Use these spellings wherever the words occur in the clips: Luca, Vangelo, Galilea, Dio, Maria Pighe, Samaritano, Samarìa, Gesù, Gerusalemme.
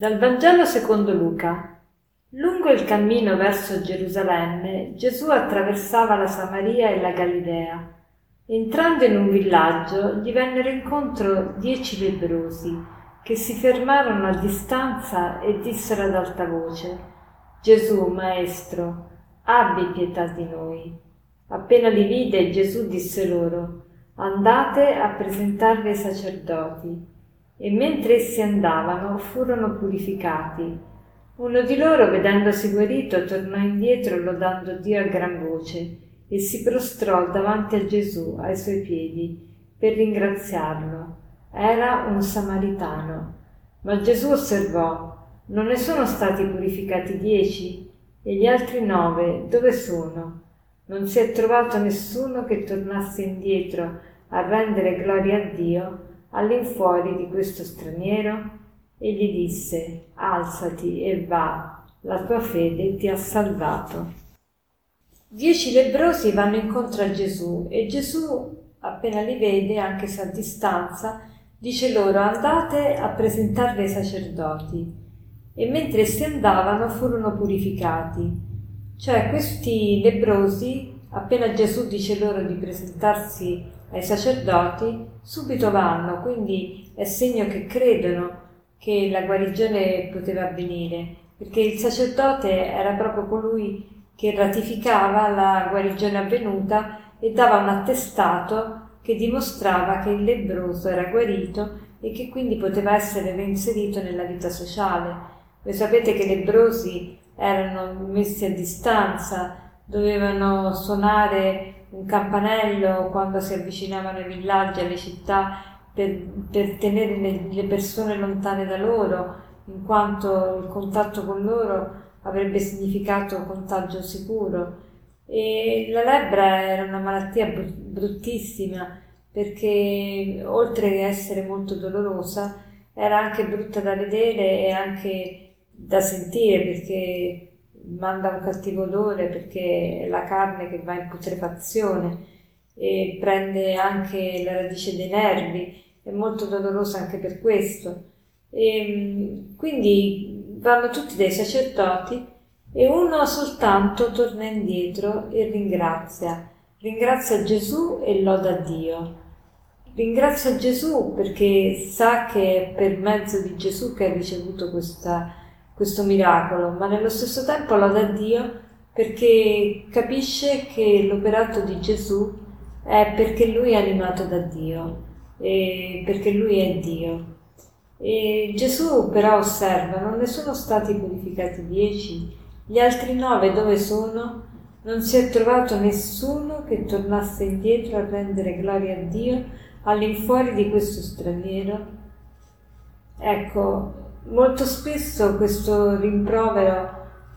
Dal Vangelo secondo Luca. Lungo il cammino verso Gerusalemme, Gesù attraversava la Samaria e la Galilea. Entrando in un villaggio, gli vennero incontro 10 lebbrosi, che si fermarono a distanza e dissero ad alta voce: «Gesù, Maestro, abbi pietà di noi». Appena li vide, Gesù disse loro: «Andate a presentarvi ai sacerdoti». E mentre essi andavano, furono purificati. Uno di loro, vedendosi guarito, tornò indietro lodando Dio a gran voce e si prostrò davanti a Gesù ai suoi piedi per ringraziarlo. Era un samaritano. Ma Gesù osservò: «Non ne sono stati purificati 10? E gli altri 9 dove sono? Non si è trovato nessuno che tornasse indietro a rendere gloria a Dio all'infuori di questo straniero?» E gli disse: «Alzati e va, la tua fede ti ha salvato». 10 lebbrosi vanno incontro a Gesù e Gesù, appena li vede, anche se a distanza, dice loro: «Andate a presentarvi ai sacerdoti». E mentre essi andavano, furono purificati. Cioè, questi lebbrosi, appena Gesù dice loro di presentarsi ai sacerdoti, subito vanno, quindi è segno che credono che la guarigione poteva avvenire, perché il sacerdote era proprio colui che ratificava la guarigione avvenuta e dava un attestato che dimostrava che il lebbroso era guarito e che quindi poteva essere reinserito nella vita sociale. Voi sapete che i lebbrosi erano messi a distanza, dovevano suonare un campanello quando si avvicinavano ai villaggi, alle città, per tenere le persone lontane da loro, in quanto il contatto con loro avrebbe significato contagio sicuro. E la lebbra era una malattia bruttissima, perché oltre che essere molto dolorosa era anche brutta da vedere e anche da sentire, perché manda un cattivo odore, perché è la carne che va in putrefazione e prende anche la radice dei nervi, è molto dolorosa anche per questo. E quindi vanno tutti dai sacerdoti e uno soltanto torna indietro e ringrazia Gesù e loda Dio. Ringrazia Gesù perché sa che è per mezzo di Gesù che ha ricevuto questo miracolo, ma nello stesso tempo loda Dio perché capisce che l'operato di Gesù è perché lui è animato da Dio e perché lui è Dio. E Gesù però osserva: non ne sono stati purificati 10? Gli altri 9 dove sono? Non si è trovato nessuno che tornasse indietro a rendere gloria a Dio all'infuori di questo straniero? Ecco, molto spesso questo rimprovero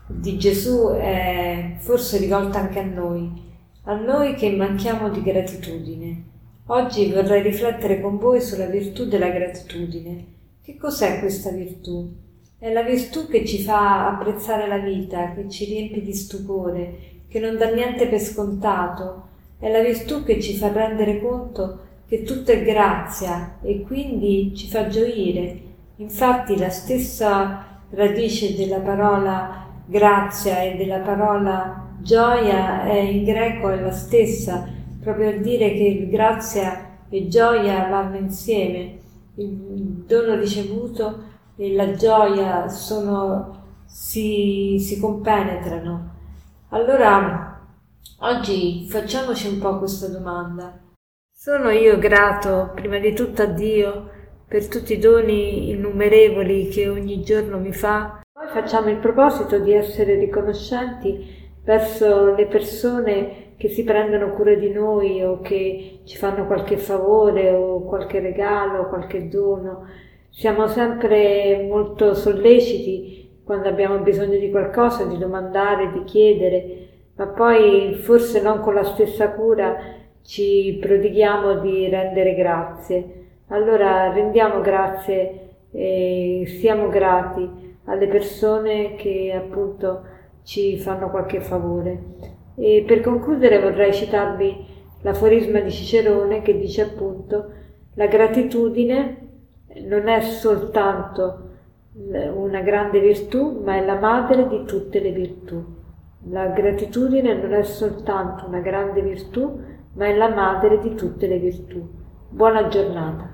di Gesù è forse rivolto anche a noi che manchiamo di gratitudine. Oggi vorrei riflettere con voi sulla virtù della gratitudine. Che cos'è questa virtù? È la virtù che ci fa apprezzare la vita, che ci riempie di stupore, che non dà niente per scontato. È la virtù che ci fa rendere conto che tutto è grazia e quindi ci fa gioire. Infatti la stessa radice della parola grazia e della parola gioia in greco è la stessa, proprio a dire che grazia e gioia vanno insieme. Il dono ricevuto e la gioia si compenetrano. Allora oggi facciamoci un po' questa domanda: sono io grato prima di tutto a Dio per tutti i doni innumerevoli che ogni giorno mi fa? Poi facciamo il proposito di essere riconoscenti verso le persone che si prendono cura di noi o che ci fanno qualche favore o qualche regalo, qualche dono. Siamo sempre molto solleciti quando abbiamo bisogno di qualcosa, di domandare, di chiedere, ma poi forse non con la stessa cura ci prodighiamo di rendere grazie. Allora rendiamo grazie e siamo grati alle persone che appunto ci fanno qualche favore. E per concludere vorrei citarvi l'aforisma di Cicerone che dice appunto: la gratitudine non è soltanto una grande virtù, ma è la madre di tutte le virtù. La gratitudine non è soltanto una grande virtù, ma è la madre di tutte le virtù. Buona giornata.